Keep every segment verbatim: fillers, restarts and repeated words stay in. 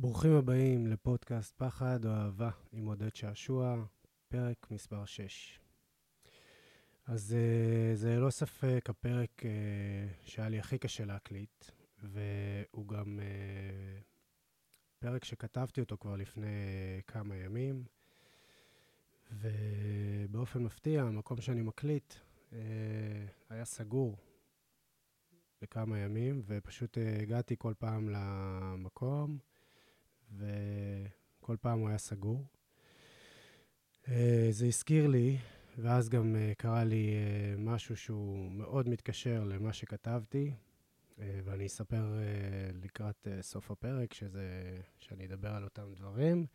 ברוכים הבאים לפודקאסט פחד או אהבה עם מודד שעשוע, פרק מספר שש. אז זה לא ספק הפרק שהיה לי הכי קשה להקליט, והוא גם פרק שכתבתי אותו כבר לפני כמה ימים, ובאופן מפתיע המקום שאני מקליט היה סגור לכמה ימים, ופשוט הגעתי כל פעם למקום, וכל פעם הוא היה סגור. זה הזכיר לי, ואז גם קרה לי משהו שהוא מאוד מתקשר למה שכתבתי, ואני אספר לקראת סוף הפרק שזה, שאני אדבר על אותם דברים.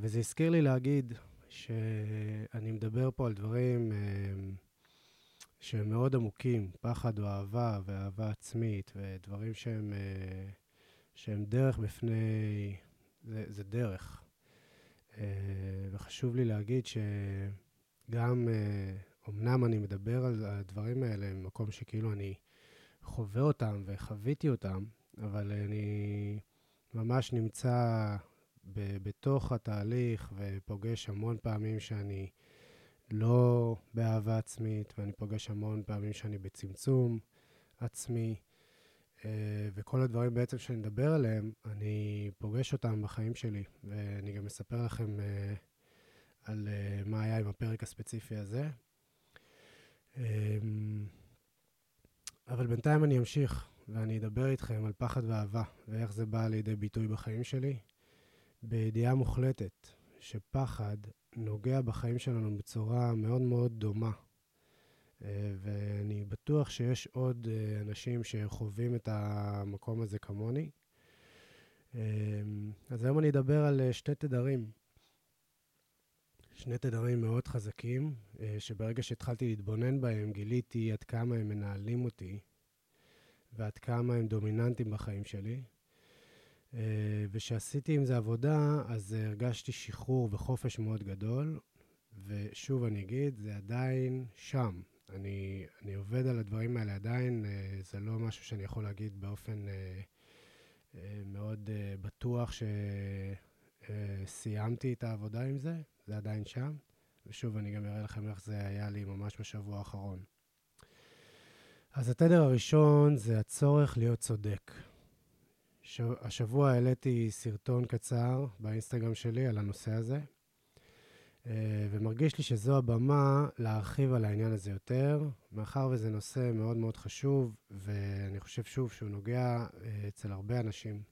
וזה הזכיר לי להגיד שאני מדבר פה על דברים שהם מאוד עמוקים, פחד או אהבה ואהבה עצמית, ודברים שהם שהם דרך בפני, זה, זה דרך. וחשוב לי להגיד שגם, אמנם אני מדבר על הדברים האלה ממקום שכאילו אני חווה אותם וחוויתי אותם, אבל אני ממש נמצא ב- בתוך התהליך ופוגש המון פעמים שאני לא באהבה עצמית, ואני פוגש המון פעמים שאני בצמצום עצמי, וכל הדברים בעצם שאני מדבר עליהם, אני פוגש אותם בחיים שלי, ואני גם אספר לכם על מה היה עם הפרק הספציפי הזה. אבל בינתיים אני אמשיך, ואני אדבר איתכם על פחד ואהבה, ואיך זה בא לידי ביטוי בחיים שלי, בידיעה מוחלטת שפחד נוגע בחיים שלנו בצורה מאוד מאוד דומה. ואני בטוח שיש עוד אנשים שחווים את המקום הזה כמוני. אז היום אני אדבר על שני תדרים. שני תדרים מאוד חזקים, שברגע שהתחלתי להתבונן בהם, גיליתי עד כמה הם מנהלים אותי, ועד כמה הם דומיננטיים בחיים שלי. ושעשיתי עם זה עבודה, אז הרגשתי שחרור וחופש מאוד גדול, ושוב אני אגיד, זה עדיין שם. אני, אני עובד על הדברים האלה עדיין, זה לא משהו שאני יכול להגיד באופן מאוד בטוח שסיימתי את העבודה עם זה, זה עדיין שם, ושוב אני גם אראה לכם איך זה היה לי ממש בשבוע האחרון. אז התדר הראשון זה הצורך להיות צודק. השבוע העליתי סרטון קצר באינסטגרם שלי על הנושא הזה, ומרגיש לי שזו הבמה להרחיב על העניין הזה יותר, מאחר וזה נושא מאוד מאוד חשוב, ואני חושב שוב שהוא נוגע אצל הרבה אנשים.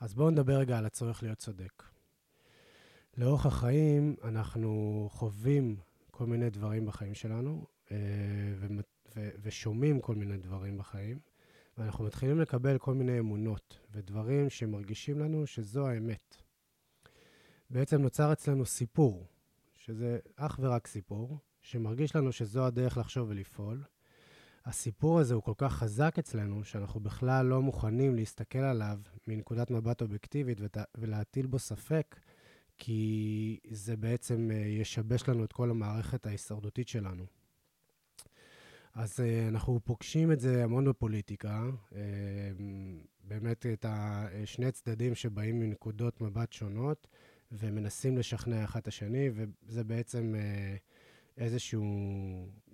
אז בואו נדבר רגע על הצורך להיות צודק. לאורך החיים אנחנו חווים כל מיני דברים בחיים שלנו, ושומעים כל מיני דברים בחיים, ואנחנו מתחילים לקבל כל מיני אמונות, ודברים שמרגישים לנו שזו האמת. בעצם נוצר אצלנו סיפור, שזה אך ורק סיפור, שמרגיש לנו שזו הדרך לחשוב ולפעול. הסיפור הזה הוא כל כך חזק אצלנו, שאנחנו בכלל לא מוכנים להסתכל עליו מנקודת מבט אובייקטיבית ולהטיל בו ספק, כי זה בעצם ישבש לנו את כל המערכת ההישרדותית שלנו. אז אנחנו פוגשים את זה המון בפוליטיקה, באמת את שני הצדדים שבאים מנקודות מבט שונות, ומנסים לשכנע אחד השני, וזה בעצם איזשהו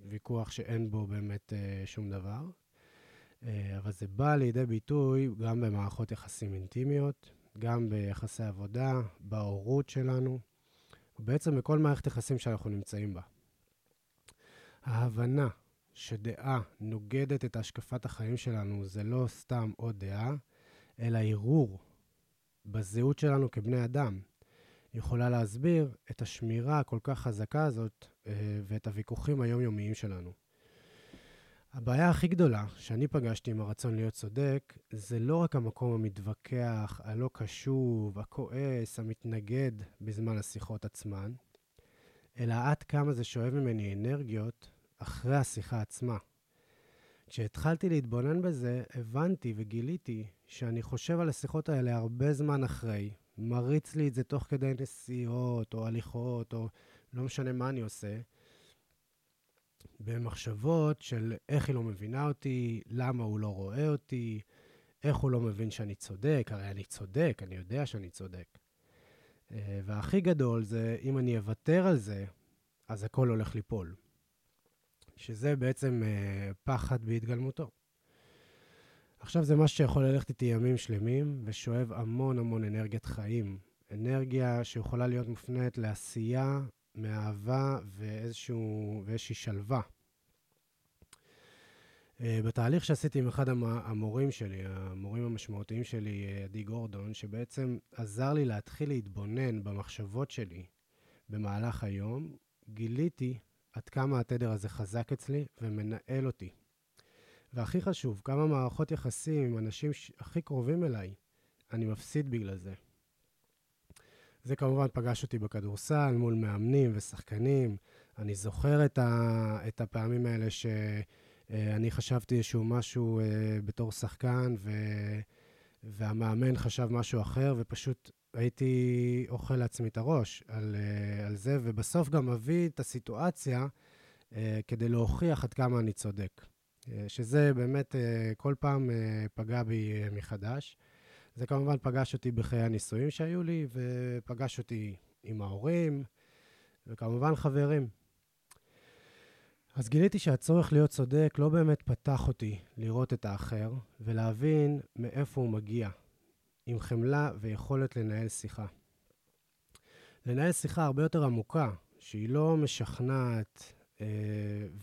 ויכוח שאין בו באמת שום דבר. אבל זה בא לידי ביטוי גם במערכות יחסים אינטימיות, גם ביחסי עבודה, בהורות שלנו, ובעצם בכל מערכת יחסים שאנחנו נמצאים בה. ההבנה שדעה נוגדת את השקפת החיים שלנו, זה לא סתם עוד דעה, אלא עירור בזהות שלנו כבני אדם. יכולה להסביר את השמירה הכל כך חזקה הזאת ואת הוויכוחים היומיומיים שלנו. הבעיה הכי גדולה שאני פגשתי עם הרצון להיות צודק, זה לא רק המקום המתווכח, הלא קשוב, הכועס, המתנגד בזמן השיחות עצמן, אלא עד כמה זה שואב ממני אנרגיות אחרי השיחה עצמה. כשהתחלתי להתבונן בזה, הבנתי וגיליתי שאני חושב על השיחות האלה הרבה זמן אחרי, מריץ לי את זה תוך כדי נסיעות או הליכות או לא משנה מה אני עושה, במחשבות של איך היא לא מבינה אותי, למה הוא לא רואה אותי, איך הוא לא מבין שאני צודק? הרי אני צודק, אני יודע שאני צודק. והכי גדול זה, אם אני אוותר על זה, אז הכל הולך ליפול. שזה בעצם פחד בהתגלמותו. עכשיו זה משהו שיכול ללכת איתי ימים שלמים, ושואב המון המון אנרגיית חיים. אנרגיה שיכולה להיות מופנית לעשייה, מאהבה ואיזשהו, ואיזושהי שלווה. בתהליך שעשיתי עם אחד המורים שלי, המורים המשמעותיים שלי, ידי גורדון, שבעצם עזר לי להתחיל להתבונן במחשבות שלי במהלך היום, גיליתי עד כמה התדר הזה חזק אצלי ומנהל אותי. והכי חשוב, כמה מערכות יחסים עם אנשים הכי קרובים אליי, אני מפסיד בגלל זה. זה כמובן פגש אותי בכדורסל, מול מאמנים ושחקנים. אני זוכר את, ה, את הפעמים האלה שאני חשבתי שהוא משהו בתור שחקן, ו, והמאמן חשב משהו אחר, ופשוט הייתי אוכל לעצמי את הראש על, על זה, ובסוף גם מביא את הסיטואציה כדי להוכיח עד כמה אני צודק. שזה באמת כל פעם פגע בי מחדש. זה כמובן פגש אותי בחיי הנישואים שהיו לי, ופגש אותי עם ההורים, וכמובן חברים. אז גיליתי שהצורך להיות צודק לא באמת פתח אותי לראות את האחר, ולהבין מאיפה הוא מגיע, עם חמלה ויכולת לנהל שיחה. לנהל שיחה הרבה יותר עמוקה, שהיא לא משכנעת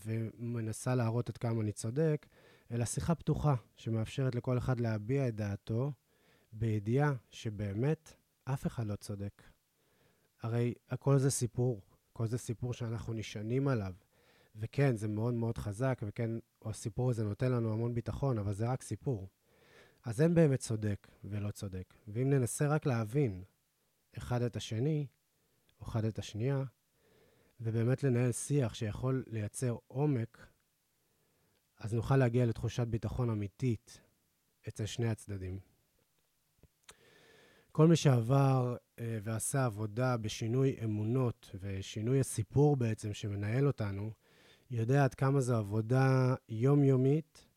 ומנסה להראות עד כמה אני צודק, אלא שיחה פתוחה, שמאפשרת לכל אחד להביע את דעתו, בידיעה שבאמת אף אחד לא צודק. הרי הכל זה סיפור, כל זה סיפור שאנחנו נשענים עליו, וכן, זה מאוד מאוד חזק, וכן, הסיפור הזה נותן לנו המון ביטחון, אבל זה רק סיפור. אז אין באמת צודק ולא צודק, ואם ננסה רק להבין אחד את השני, או אחד את השנייה, ובאמת לנהל שיח שיכול לייצר עומק, אז נוכל להגיע לתחושת ביטחון אמיתית אצל שני הצדדים. כל מי שעבר אה, ועשה עבודה בשינוי אמונות ושינוי הסיפור בעצם שמנהל אותנו, יודע עד כמה זו עבודה יומיומית,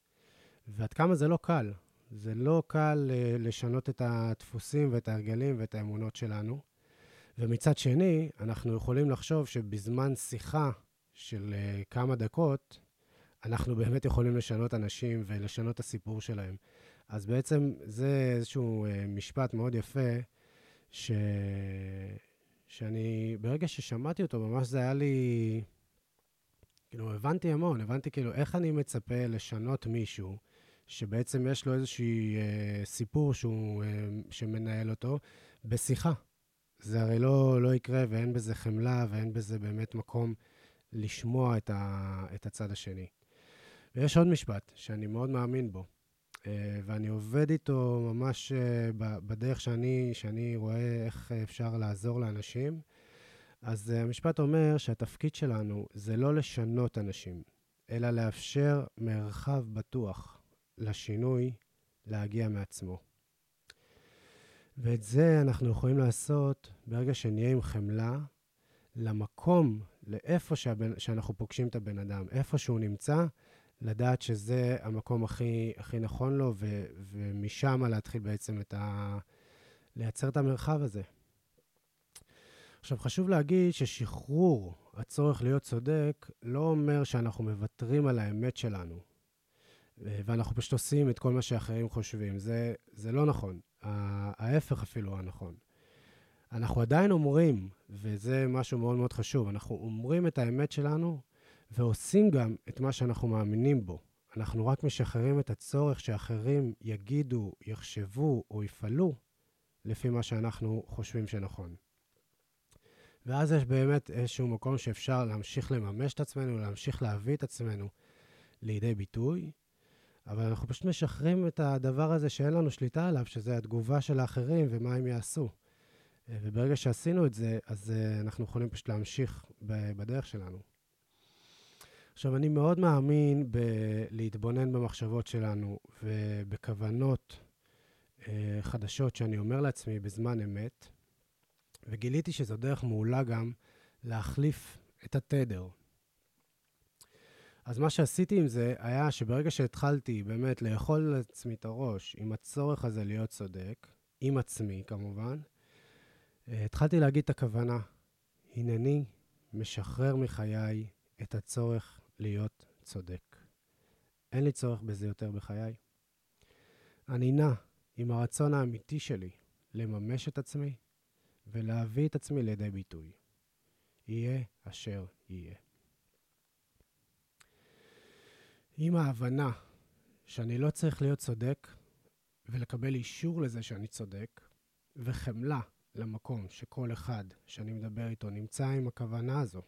ועד כמה זה לא קל. זה לא קל אה, לשנות את הדפוסים ואת ההרגלים ואת האמונות שלנו. ומצד שני, אנחנו יכולים לחשוב שבזמן שיחה של אה, כמה דקות, אנחנו באמת יכולים לשנות אנשים ולשנות הסיפור שלהם. אז בעצם זה איזשהו משפט מאוד יפה, ש... שאני, ברגע ששמעתי אותו, ממש זה היה לי, כאילו, הבנתי המון, הבנתי כאילו איך אני מצפה לשנות מישהו, שבעצם יש לו איזשהו סיפור שהוא, שמנהל אותו, בשיחה. זה הרי לא, לא יקרה, ואין בזה חמלה, ואין בזה באמת מקום לשמוע את, ה... את הצד השני. ויש עוד משפט שאני מאוד מאמין בו, ואני עובד איתו ממש בדרך שאני, שאני רואה איך אפשר לעזור לאנשים. אז המשפט אומר שהתפקיד שלנו זה לא לשנות אנשים, אלא לאפשר מרחב בטוח לשינוי להגיע מעצמו. ואת זה אנחנו יכולים לעשות ברגע שנהיה עם חמלה למקום, לאיפה שהבן, שאנחנו פוגשים את הבן אדם, איפה שהוא נמצא, לדעת שזה המקום הכי, הכי נכון לו, ו, ומשם להתחיל בעצם את ה... לייצר את המרחב הזה. עכשיו, חשוב להגיד ששחרור הצורך להיות צודק לא אומר שאנחנו מוותרים על האמת שלנו, ואנחנו פשוט עושים את כל מה שאחרים חושבים. זה, זה לא נכון. ההפך אפילו הנכון. אנחנו עדיין אומרים, וזה משהו מאוד מאוד חשוב, אנחנו אומרים את האמת שלנו, ועושים גם את מה שאנחנו מאמינים בו. אנחנו רק משחררים את הצורך שאחרים יגידו, יחשבו או יפעלו לפי מה שאנחנו חושבים שנכון. ואז יש באמת איזשהו מקום שאפשר להמשיך לממש את עצמנו, להמשיך להביא את עצמנו לידי ביטוי, אבל אנחנו פשוט משחררים את הדבר הזה שאין לנו שליטה עליו, שזה התגובה של האחרים ומה הם יעשו. וברגע שעשינו את זה, אז אנחנו יכולים פשוט להמשיך בדרך שלנו. עכשיו, אני מאוד מאמין בלהתבונן במחשבות שלנו ובכוונות אה, חדשות שאני אומר לעצמי בזמן אמת, וגיליתי שזו דרך מעולה גם להחליף את התדר. אז מה שעשיתי עם זה היה שברגע שהתחלתי באמת לאכול לעצמי את הראש עם הצורך הזה להיות צודק, עם עצמי כמובן, התחלתי להגיד את הכוונה, הנני משחרר מחיי את הצורך להיות צודק. אין לי צורך בזה יותר בחיי. אני נע עם הרצון האמיתי שלי לממש את עצמי ולהביא את עצמי לידי ביטוי. יהיה אשר יהיה. עם ההבנה שאני לא צריך להיות צודק ולקבל אישור לזה שאני צודק, וחמלה למקום שכל אחד שאני מדבר איתו נמצא עם הכוונה הזו,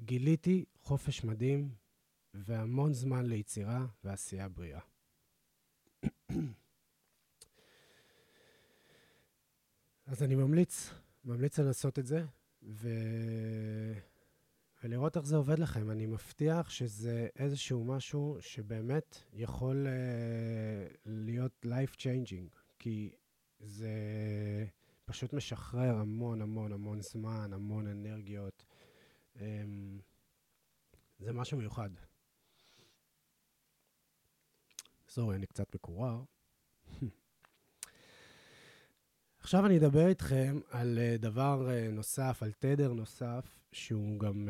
גיליתי חופש מדהים והמון זמן ליצירה ועשייה בריאה. אז אני ממליץ, ממליץ לנסות את זה, ו... ולראות איך זה עובד לכם. אני מבטיח שזה איזשהו משהו שבאמת יכול uh, להיות life changing, כי זה פשוט משחרר המון המון המון זמן, המון אנרגיות. Um, זה משהו מיוחד. סורי, אני קצת מקורר. עכשיו אני אדבר איתכם על דבר נוסף, על תדר נוסף, שהוא גם,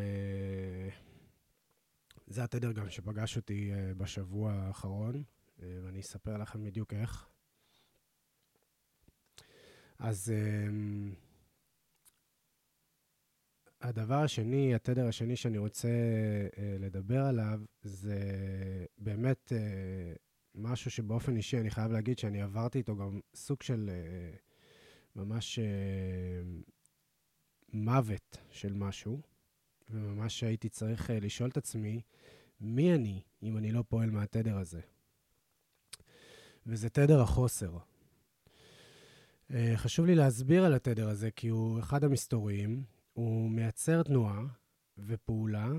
זה התדר גם שפגש אותי בשבוע האחרון, ואני אספר לכם בדיוק איך. אז הדבר השני, התדר השני שאני רוצה לדבר עליו, זה באמת משהו שבאופן אישי אני חייב להגיד שאני עברתי איתו גם סוג של... ממש uh, מוות של משהו, וממש הייתי צריך uh, לשאול את עצמי, מי אני אם אני לא פועל מהתדר הזה? וזה תדר החוסר. Uh, חשוב לי להסביר על התדר הזה, כי הוא אחד המסתוריים, הוא מייצר תנועה ופעולה,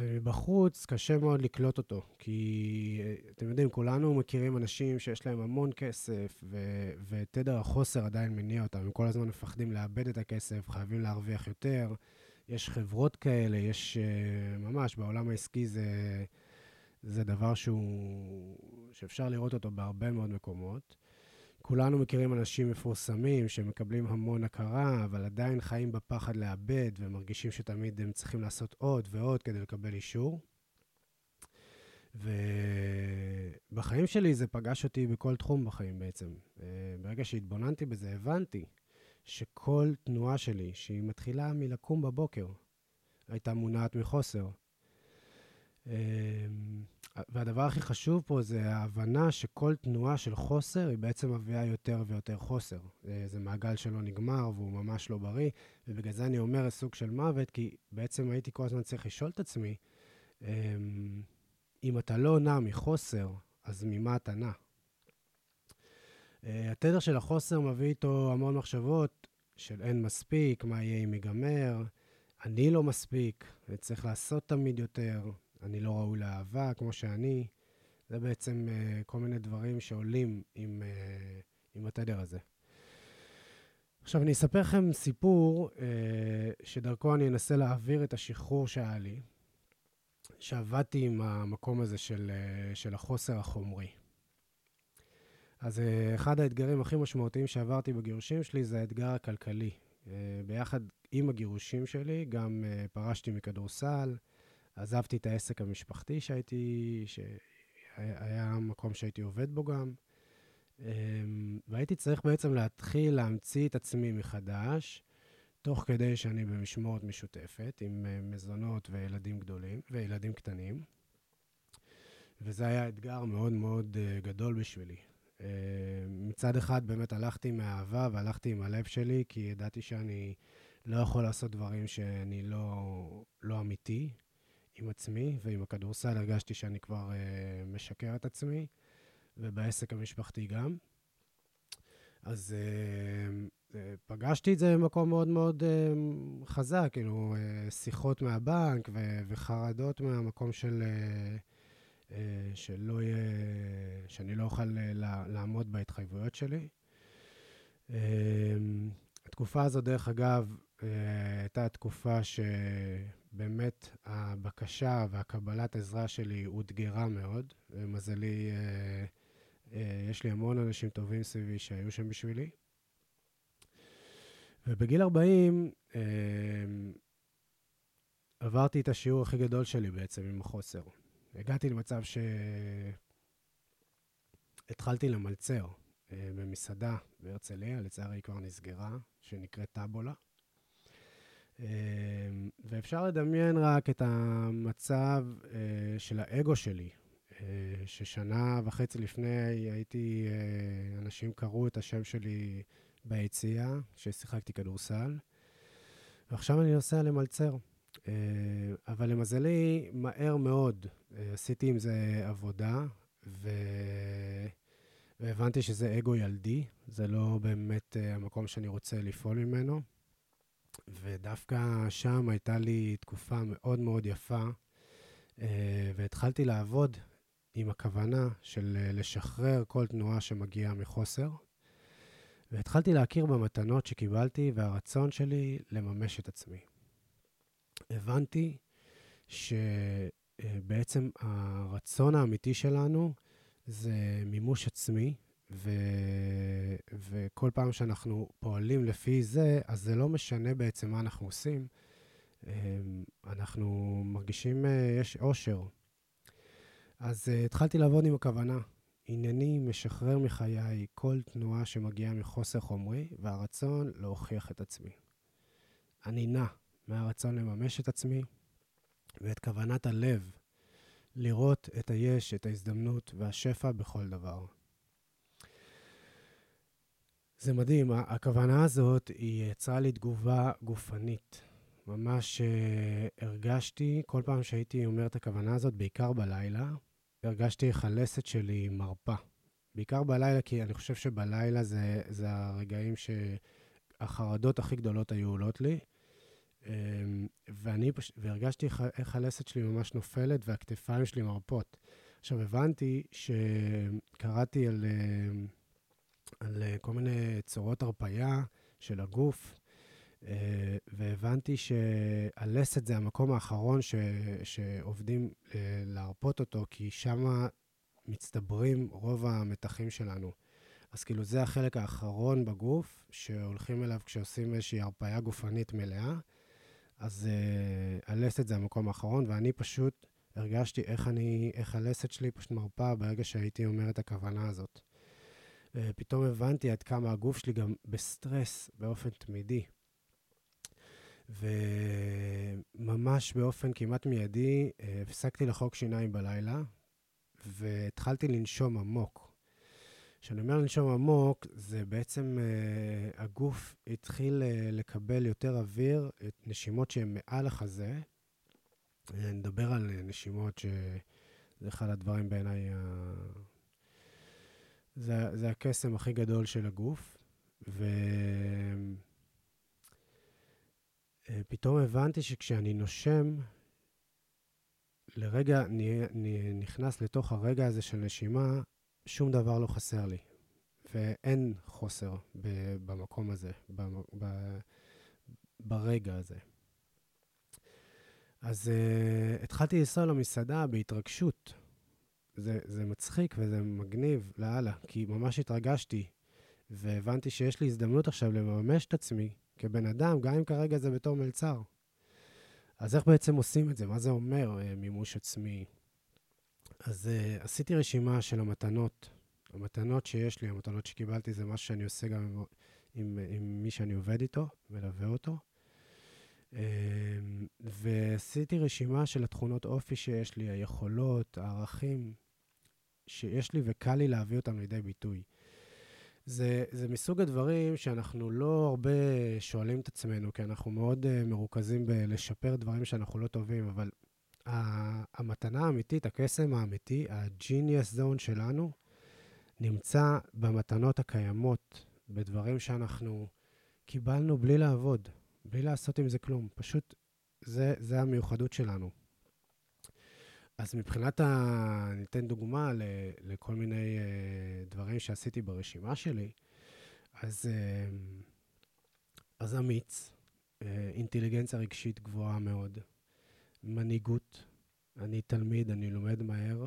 ובחוץ קשה מאוד לקלוט אותו, כי אתם יודעים, כולנו מכירים אנשים שיש להם המון כסף, ו- ותדר החוסר עדיין מניע אותם, הם כל הזמן מפחדים לאבד את הכסף, חייבים להרוויח יותר, יש חברות כאלה, יש uh, ממש, בעולם העסקי זה, זה דבר שהוא, שאפשר לראות אותו בהרבה מאוד מקומות. כולנו מכירים אנשים מפורסמים שמקבלים המון הכרה, אבל עדיין חיים בפחד לאבד, ומרגישים שתמיד הם צריכים לעשות עוד ועוד כדי לקבל אישור. ובחיים שלי זה פגש אותי בכל תחום בחיים בעצם. ברגע שהתבוננתי בזה, הבנתי שכל תנועה שלי, שהיא מתחילה מלקום בבוקר, הייתה מונעת מחוסר. והדבר הכי חשוב פה זה ההבנה שכל תנועה של חוסר היא בעצם מביאה יותר ויותר חוסר. זה, זה מעגל שלא נגמר והוא ממש לא בריא, ובגלל זה אני אומר סוג של מוות, כי בעצם הייתי כל הזמן צריך לשאול את עצמי, אם אתה לא נע מחוסר, אז ממה אתה נע? התדר של החוסר מביא איתו המון מחשבות של אין מספיק, מה יהיה אם ייגמר, אני לא מספיק, צריך לעשות תמיד יותר, אני לא ראוי לאהבה כמו שאני. זה בעצם uh, כל מיני דברים שעולים עם, uh, עם התדר הזה. עכשיו אני אספר לכם סיפור uh, שדרכו אני אנסה להעביר את השחרור שהיה לי, שעבדתי עם המקום הזה של, uh, של החוסר החומרי. אז uh, אחד האתגרים הכי משמעותיים שעברתי בגירושים שלי זה האתגר הכלכלי. Uh, ביחד עם הגירושים שלי גם uh, פרשתי מכדורסל, עזבתי את העסק המשפחתי שהייתי, שהיה מקום שהייתי עובד בו גם, והייתי צריך בעצם להתחיל להמציא את עצמי מחדש, תוך כדי שאני במשמורת משותפת, עם מזונות וילדים גדולים, וילדים קטנים, וזה היה אתגר מאוד מאוד גדול בשבילי. מצד אחד באמת הלכתי מהאהבה, והלכתי עם הלב שלי, כי ידעתי שאני לא יכול לעשות דברים שאני לא, לא אמיתי, עם עצמי, ועם הכדורסל הרגשתי שאני כבר uh, משקר את עצמי, ובעסק המשפחתי גם. אז uh, uh, פגשתי את זה במקום מאוד מאוד uh, חזק, כאילו uh, שיחות מהבנק ו- וחרדות מהמקום של, uh, uh, שלא יהיה, שאני לא אוכל uh, לה- לעמוד בהתחייבויות שלי. Uh, התקופה הזו, דרך אגב, uh, הייתה תקופה ש... באמת הבקשה והקבלת עזרה שלי הודגרה מאוד. מזלי, יש לי המון אנשים טובים סביבי שהיו שם בשבילי. ובגיל ארבעים עברתי את השיעור הכי גדול שלי בעצם עם החוסר. הגעתי למצב שהתחלתי למלצר במסעדה בהרצליה, לצערי כבר נסגרה, שנקראת טאבולה. ואפשר לדמיין רק את המצב של האגו שלי, ששנה וחצי לפני הייתי, אנשים קראו את השם שלי ביציאה, ששיחקתי כדורסל, ועכשיו אני נוסע למלצר. אבל למזלי, מהר מאוד עשיתי עם זה עבודה, ו... והבנתי שזה אגו ילדי, זה לא באמת המקום שאני רוצה לפעול ממנו, ודווקא שם הייתה לי תקופה מאוד מאוד יפה, והתחלתי לעבוד עם הכוונה של לשחרר כל תנועה שמגיעה מחוסר, והתחלתי להכיר במתנות שקיבלתי והרצון שלי לממש את עצמי. הבנתי שבעצם הרצון האמיתי שלנו זה מימוש עצמי, ו... וכל פעם שאנחנו פועלים לפי זה, אז זה לא משנה בעצם מה אנחנו עושים. אנחנו מרגישים, יש אושר. אז התחלתי לעבוד עם הכוונה. ענייני משחרר מחיי כל תנועה שמגיעה מחוסר חומרי, והרצון להוכיח את עצמי. אני נע מהרצון לממש את עצמי, ואת כוונת הלב, לראות את היש, את ההזדמנות והשפע בכל דבר. זה מדהים, הכוונה הזאת היא יצרה לי תגובה גופנית. ממש הרגשתי, כל פעם שהייתי אומר את הכוונה הזאת, בעיקר בלילה, הרגשתי חלסת שלי מרפא. בעיקר בלילה, כי אני חושב שבלילה זה, זה הרגעים שהחרדות הכי גדולות היו עולות לי, ואני, והרגשתי איך הלסת שלי ממש נופלת והכתפיים שלי מרפות. עכשיו הבנתי שקראתי על, על כל מיני צורות הרפיה של הגוף, והבנתי שהלסת זה המקום האחרון ש, שעובדים להרפות אותו, כי שם מצטברים רוב המתחים שלנו. אז כאילו זה החלק האחרון בגוף שהולכים אליו כשעושים איזושהי הרפיה גופנית מלאה, אז uh, הלסת זה המקום האחרון, ואני פשוט הרגשתי איך, אני, איך הלסת שלי פשוט מרפא ברגע שהייתי אומר את הכוונה הזאת. Uh, פתאום הבנתי עד כמה הגוף שלי גם בסטרס באופן תמידי, וממש באופן כמעט מיידי uh, הפסקתי לחוק שיניים בלילה, והתחלתי לנשום עמוק. כשאני אומר לנשום עמוק, זה בעצם uh, הגוף התחיל uh, לקבל יותר אוויר, נשימות שהן מעל החזה. אני מדבר על נשימות שזה אחד הדברים בעיניי, ה... זה, זה הקסם הכי גדול של הגוף. ופתאום הבנתי שכשאני נושם, לרגע, אני, אני נכנס לתוך הרגע הזה של נשימה, שום דבר לא חסר לי, ואין חוסר ב- במקום הזה, ב- ב- ברגע הזה. אז uh, התחלתי לנסוע למסעדה בהתרגשות. זה, זה מצחיק וזה מגניב להלאה, כי ממש התרגשתי, והבנתי שיש לי הזדמנות עכשיו לממש את עצמי כבן אדם, גם אם כרגע זה בתור מלצר. אז איך בעצם עושים את זה? מה זה אומר uh, מימוש עצמי? אז uh, עשיתי רשימה של המתנות, המתנות שיש לי, המתנות שקיבלתי, זה משהו שאני עושה גם עם, עם, עם מי שאני עובד איתו, מלווה אותו. Uh, ועשיתי רשימה של התכונות אופי שיש לי, היכולות, הערכים שיש לי, וקל לי להביא אותם לידי ביטוי. זה, זה מסוג הדברים שאנחנו לא הרבה שואלים את עצמנו, כי אנחנו מאוד uh, מרוכזים בלשפר דברים שאנחנו לא טובים, אבל... המתנה האמיתית, הקסם האמיתי, הג'יניוס זון שלנו, נמצא במתנות הקיימות, בדברים שאנחנו קיבלנו בלי לעבוד, בלי לעשות עם זה כלום. פשוט זה, זה המיוחדות שלנו. אז מבחינת, ה... ניתן דוגמה ל... לכל מיני uh, דברים שעשיתי ברשימה שלי. אז, uh, אז אמיץ, uh, אינטליגנציה רגשית גבוהה מאוד, מנהיגות. אני תלמיד, אני לומד מהר,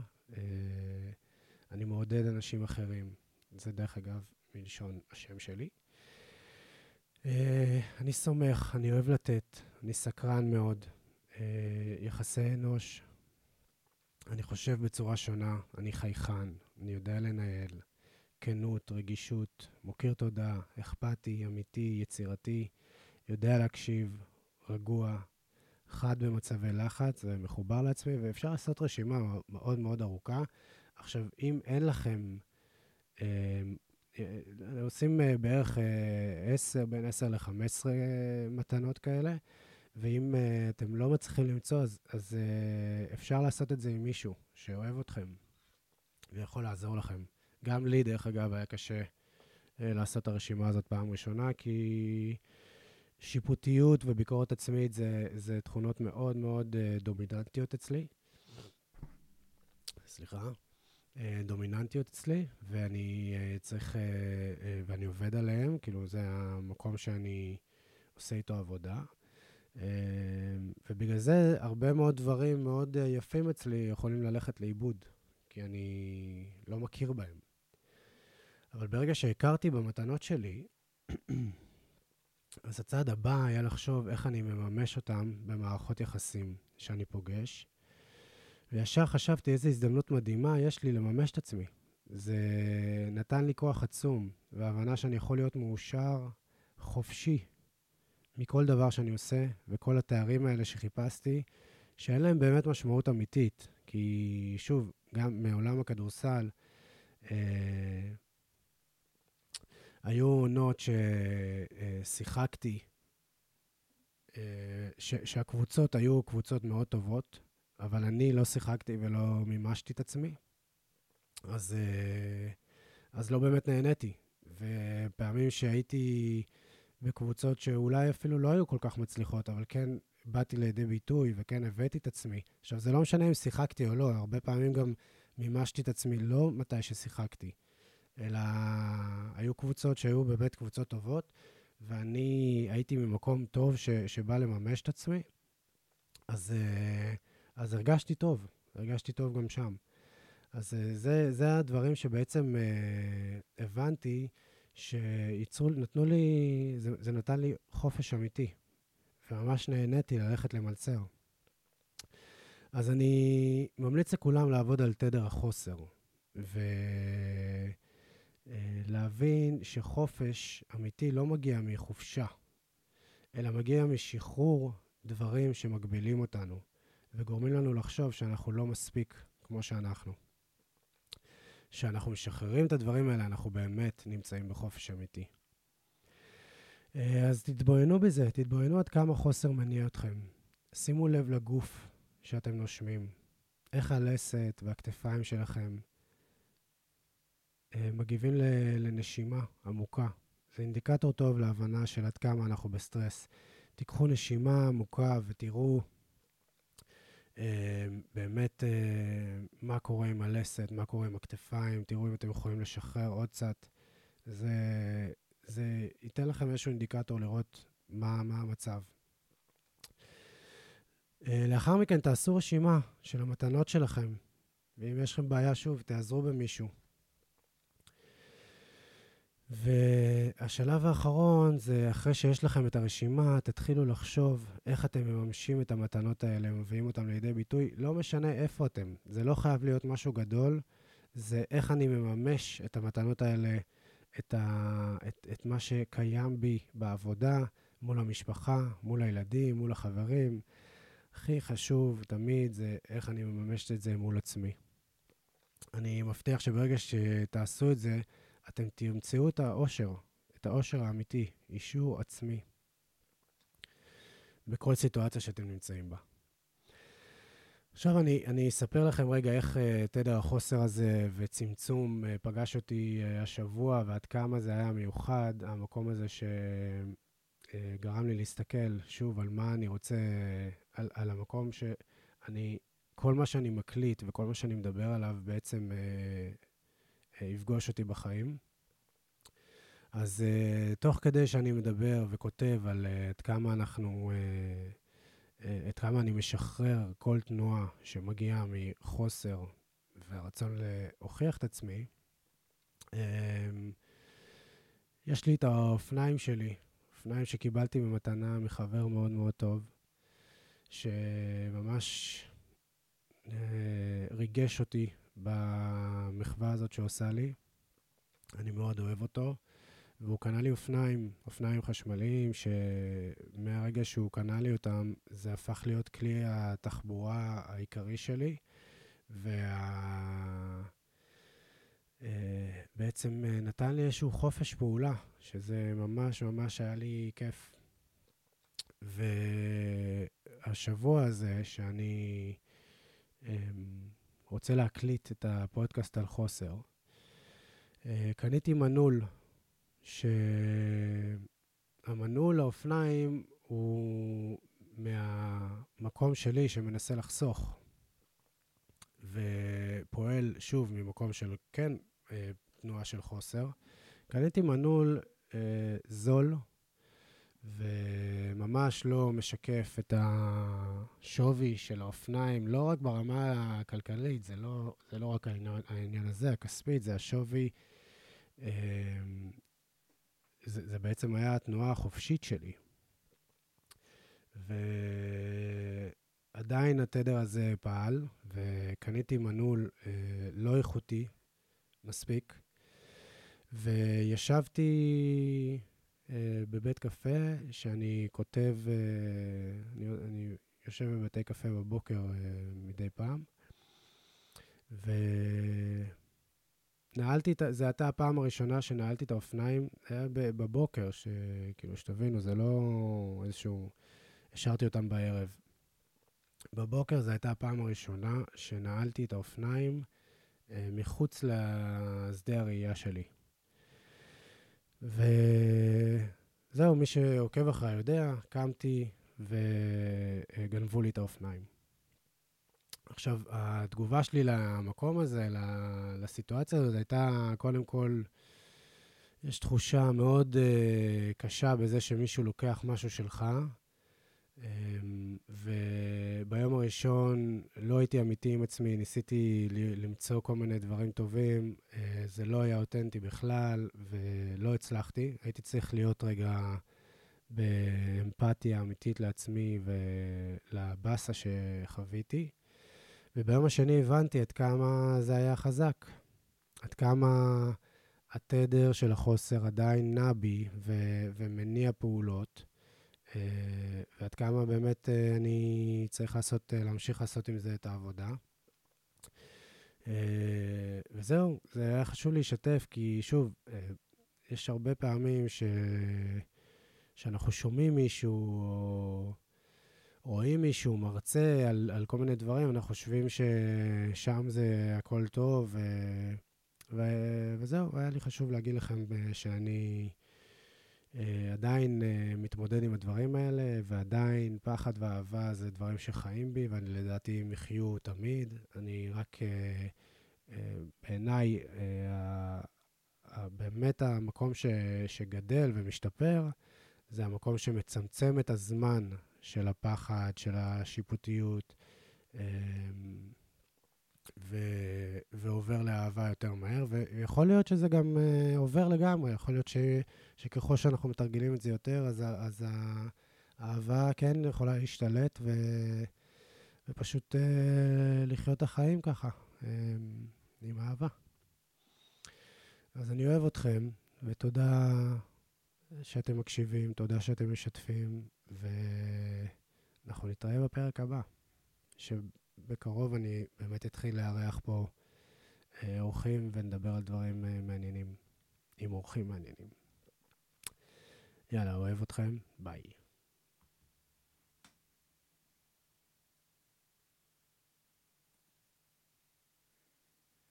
אני מעודד אנשים אחרים. זה דרך אגב מלשון השם שלי. אני סומך, אני אוהב לתת, אני סקרן מאוד. יחסי אנוש, אני חושב בצורה שונה, אני חייכן, אני יודע לנהל. כנות, רגישות, מוקיר תודה, אכפתי, אמיתי, יצירתי, יודע להקשיב, רגוע, חד במצבי לחץ, זה מחובר לעצמי, ואפשר לעשות רשימה מאוד מאוד ארוכה. עכשיו, אם אין לכם, אה, עושים אה, בערך אה, עשר, בין עשר לחמש עשרה מתנות כאלה, ואם אה, אתם לא מצליחים למצוא, אז, אז אה, אפשר לעשות את זה עם מישהו שאוהב אתכם, ויכול לעזור לכם. גם לי, דרך אגב, היה קשה אה, לעשות את הרשימה הזאת פעם ראשונה, כי שיפוטיות וביקורת עצמית זה, זה תכונות מאוד מאוד אה, דומיננטיות אצלי. סליחה. אה, דומיננטיות אצלי, ואני אה, צריך, אה, אה, ואני עובד עליהם, כאילו זה המקום שאני עושה איתו עבודה. אה, ובגלל זה הרבה מאוד דברים מאוד אה, יפים אצלי יכולים ללכת לאיבוד, כי אני לא מכיר בהם. אבל ברגע שהכרתי במתנות שלי, אז הצעד הבא היה לחשוב איך אני מממש אותם במערכות יחסים שאני פוגש. וישר חשבתי איזו הזדמנות מדהימה יש לי לממש את עצמי. זה נתן לי כוח עצום, וההבנה שאני יכול להיות מאושר, חופשי, מכל דבר שאני עושה, וכל התארים האלה שחיפשתי, שאין להם באמת משמעות אמיתית. כי שוב, גם מעולם הכדורסל, אה, היו עונות ששיחקתי, אה, ש, שהקבוצות היו קבוצות מאוד טובות, אבל אני לא שיחקתי ולא מימשתי את עצמי, אז, אה, אז לא באמת נהניתי. ופעמים שהייתי בקבוצות שאולי אפילו לא היו כל כך מצליחות, אבל כן באתי לידי ביטוי וכן הבאתי את עצמי. עכשיו, זה לא משנה אם שיחקתי או לא, הרבה פעמים גם מימשתי את עצמי לא מתי ששיחקתי, אלא היו קבוצות שהיו בבית קבוצות טובות, ואני הייתי ממקום טוב ש... שבא לממש את עצמי, אז, אז הרגשתי טוב, הרגשתי טוב גם שם. אז זה, זה הדברים שבעצם הבנתי, שיצרו, נתנו לי, זה, זה נתן לי חופש אמיתי. וממש נהניתי ללכת למלצר. אז אני ממליץ לכולם לעבוד על תדר החוסר, ולהבין שחופש אמיתי לא מגיע מחופשה, אלא מגיע משחרור דברים שמגבילים אותנו, וגורמים לנו לחשוב שאנחנו לא מספיק כמו שאנחנו. שאנחנו משחררים את הדברים האלה, אנחנו באמת נמצאים בחופש אמיתי. אז תתבוינו בזה, תתבוינו עד כמה חוסר מניע אתכם. שימו לב לגוף שאתם נושמים. איך הלסת והכתפיים שלכם מגיבים לנשימה עמוקה. זה אינדיקטור טוב להבנה של עד כמה אנחנו בסטרס. תיקחו נשימה עמוקה ותראו באמת מה קורה עם הלסת, מה קורה עם הכתפיים, תראו אם אתם יכולים לשחרר עוד קצת. זה... זה ייתן לכם איזשהו אינדיקטור לראות מה, מה המצב. לאחר מכן תעשו רשימה של המתנות שלכם, ואם יש לכם בעיה שוב, תעזרו במישהו. והשלב האחרון זה אחרי שיש לכם את הרשימה, תתחילו לחשוב איך אתם מממשים את המתנות האלה, מביאים אותם לידי ביטוי, לא משנה איפה אתם. זה לא חייב להיות משהו גדול, זה איך אני מממש את המתנות האלה, את, ה, את, את מה שקיים בי בעבודה, מול המשפחה, מול הילדים, מול החברים. הכי חשוב תמיד זה איך אני מממשת את זה מול עצמי. אני מבטיח שברגע שתעשו את זה, אתם תמצאו את האושר, את האושר האמיתי, אישור עצמי, בכל סיטואציה שאתם נמצאים בה. עכשיו אני, אני אספר לכם רגע איך uh, תדר החוסר הזה וצמצום uh, פגש אותי uh, השבוע, ועד כמה זה היה מיוחד, המקום הזה שגרם uh, לי להסתכל שוב על מה אני רוצה, uh, על, על המקום שאני, כל מה שאני מקליט וכל מה שאני מדבר עליו בעצם uh, uh, יפגוש אותי בחיים. אז uh, תוך כדי שאני מדבר וכותב על uh, עד כמה אנחנו... Uh, את כמה אני משחרר כל תנועה שמגיעה מחוסר והרצון להוכיח את עצמי. יש לי את האופניים שלי, אופניים שקיבלתי במתנה מחבר מאוד מאוד טוב, שממש ריגש אותי במחווה הזאת שעושה לי. אני מאוד אוהב אותו, והוא קנה לי אופניים, אופניים חשמליים, שמהרגע שהוא קנה לי אותם, זה הפך להיות כלי התחבורה העיקרי שלי, ובעצם וה... נתן לי איזשהו חופש פעולה, שזה ממש ממש היה לי כיף. והשבוע הזה שאני רוצה להקליט את הפודקאסט על חוסר, קניתי מנעול, שהמנעול לאופניים הוא מהמקום שלי שמנסה לחסוך, ופועל שוב ממקום של כן תנועה של חוסר. קניתי מנעול זול, וממש לא משקף את השווי של האופניים, לא רק ברמה הכלכלית, זה לא, זה לא רק העניין הזה, הכספית, זה השווי, זה, זה בעצם היה התנועה החופשית שלי. ועדיין התדר הזה פעל, וקניתי מנעול לא איכותי, מספיק, וישבתי בבית קפה, שאני כותב, אני, אני יושב בבתי קפה בבוקר מדי פעם, ונעלתי, זה הייתה הפעם הראשונה שנעלתי את האופניים, היה בבוקר, שכאילו שתבינו, זה לא איזשהו, השארתי אותם בערב. בבוקר זה הייתה הפעם הראשונה שנעלתי את האופניים מחוץ לשדה הראייה שלי. וזהו, מי שעוקב אחרי יודע, קמתי וגנבו לי את האופניים. עכשיו, התגובה שלי למקום הזה, לסיטואציה הזאת, הייתה קודם כל, יש תחושה מאוד uh, קשה בזה שמישהו לוקח משהו שלך, um, וביום הראשון לא הייתי אמיתי עם עצמי, ניסיתי למצוא כל מיני דברים טובים, uh, זה לא היה אותנטי בכלל, ולא הצלחתי. הייתי צריך להיות רגע באמפתיה אמיתית לעצמי ולבאסה שחוויתי, וביום השני הבנתי עד כמה זה היה חזק, עד כמה התדר של החוסר עדיין נע בי ו- ומניע פעולות, uh, ועד כמה באמת uh, אני צריך לעשות, uh, להמשיך לעשות עם זה את העבודה. Uh, וזהו, זה היה חשוב להשתף, כי שוב, uh, יש הרבה פעמים ש- שאנחנו שומעים מישהו או... רואים מישהו, מרצה על, על כל מיני דברים, אנחנו חושבים ששם זה הכל טוב, ו, ו, וזהו, היה לי חשוב להגיד לכם שאני עדיין מתמודד עם הדברים האלה, ועדיין פחד ואהבה זה דברים שחיים בי, ואני לדעתי מחיו תמיד. אני רק, בעיניי, באמת המקום ש, שגדל ומשתפר, זה המקום שמצמצם את הזמן של הפחד, של השיפוטיות, ו- ועובר לאהבה יותר מהר, ויכול להיות שזה גם עובר לגמרי, יכול להיות ש- שככל שאנחנו מתרגילים את זה יותר, אז, אז האהבה כן יכולה להשתלט, ו- ופשוט לחיות את החיים ככה, עם אהבה. אז אני אוהב אתכם, ותודה שאתם מקשיבים, תודה שאתם משתפים, ואנחנו נתראה בפרק הבא, שבקרוב אני באמת אתחיל לארח פה אורחים ונדבר על דברים מעניינים, עם אורחים מעניינים. יאללה, אוהב אתכם, ביי.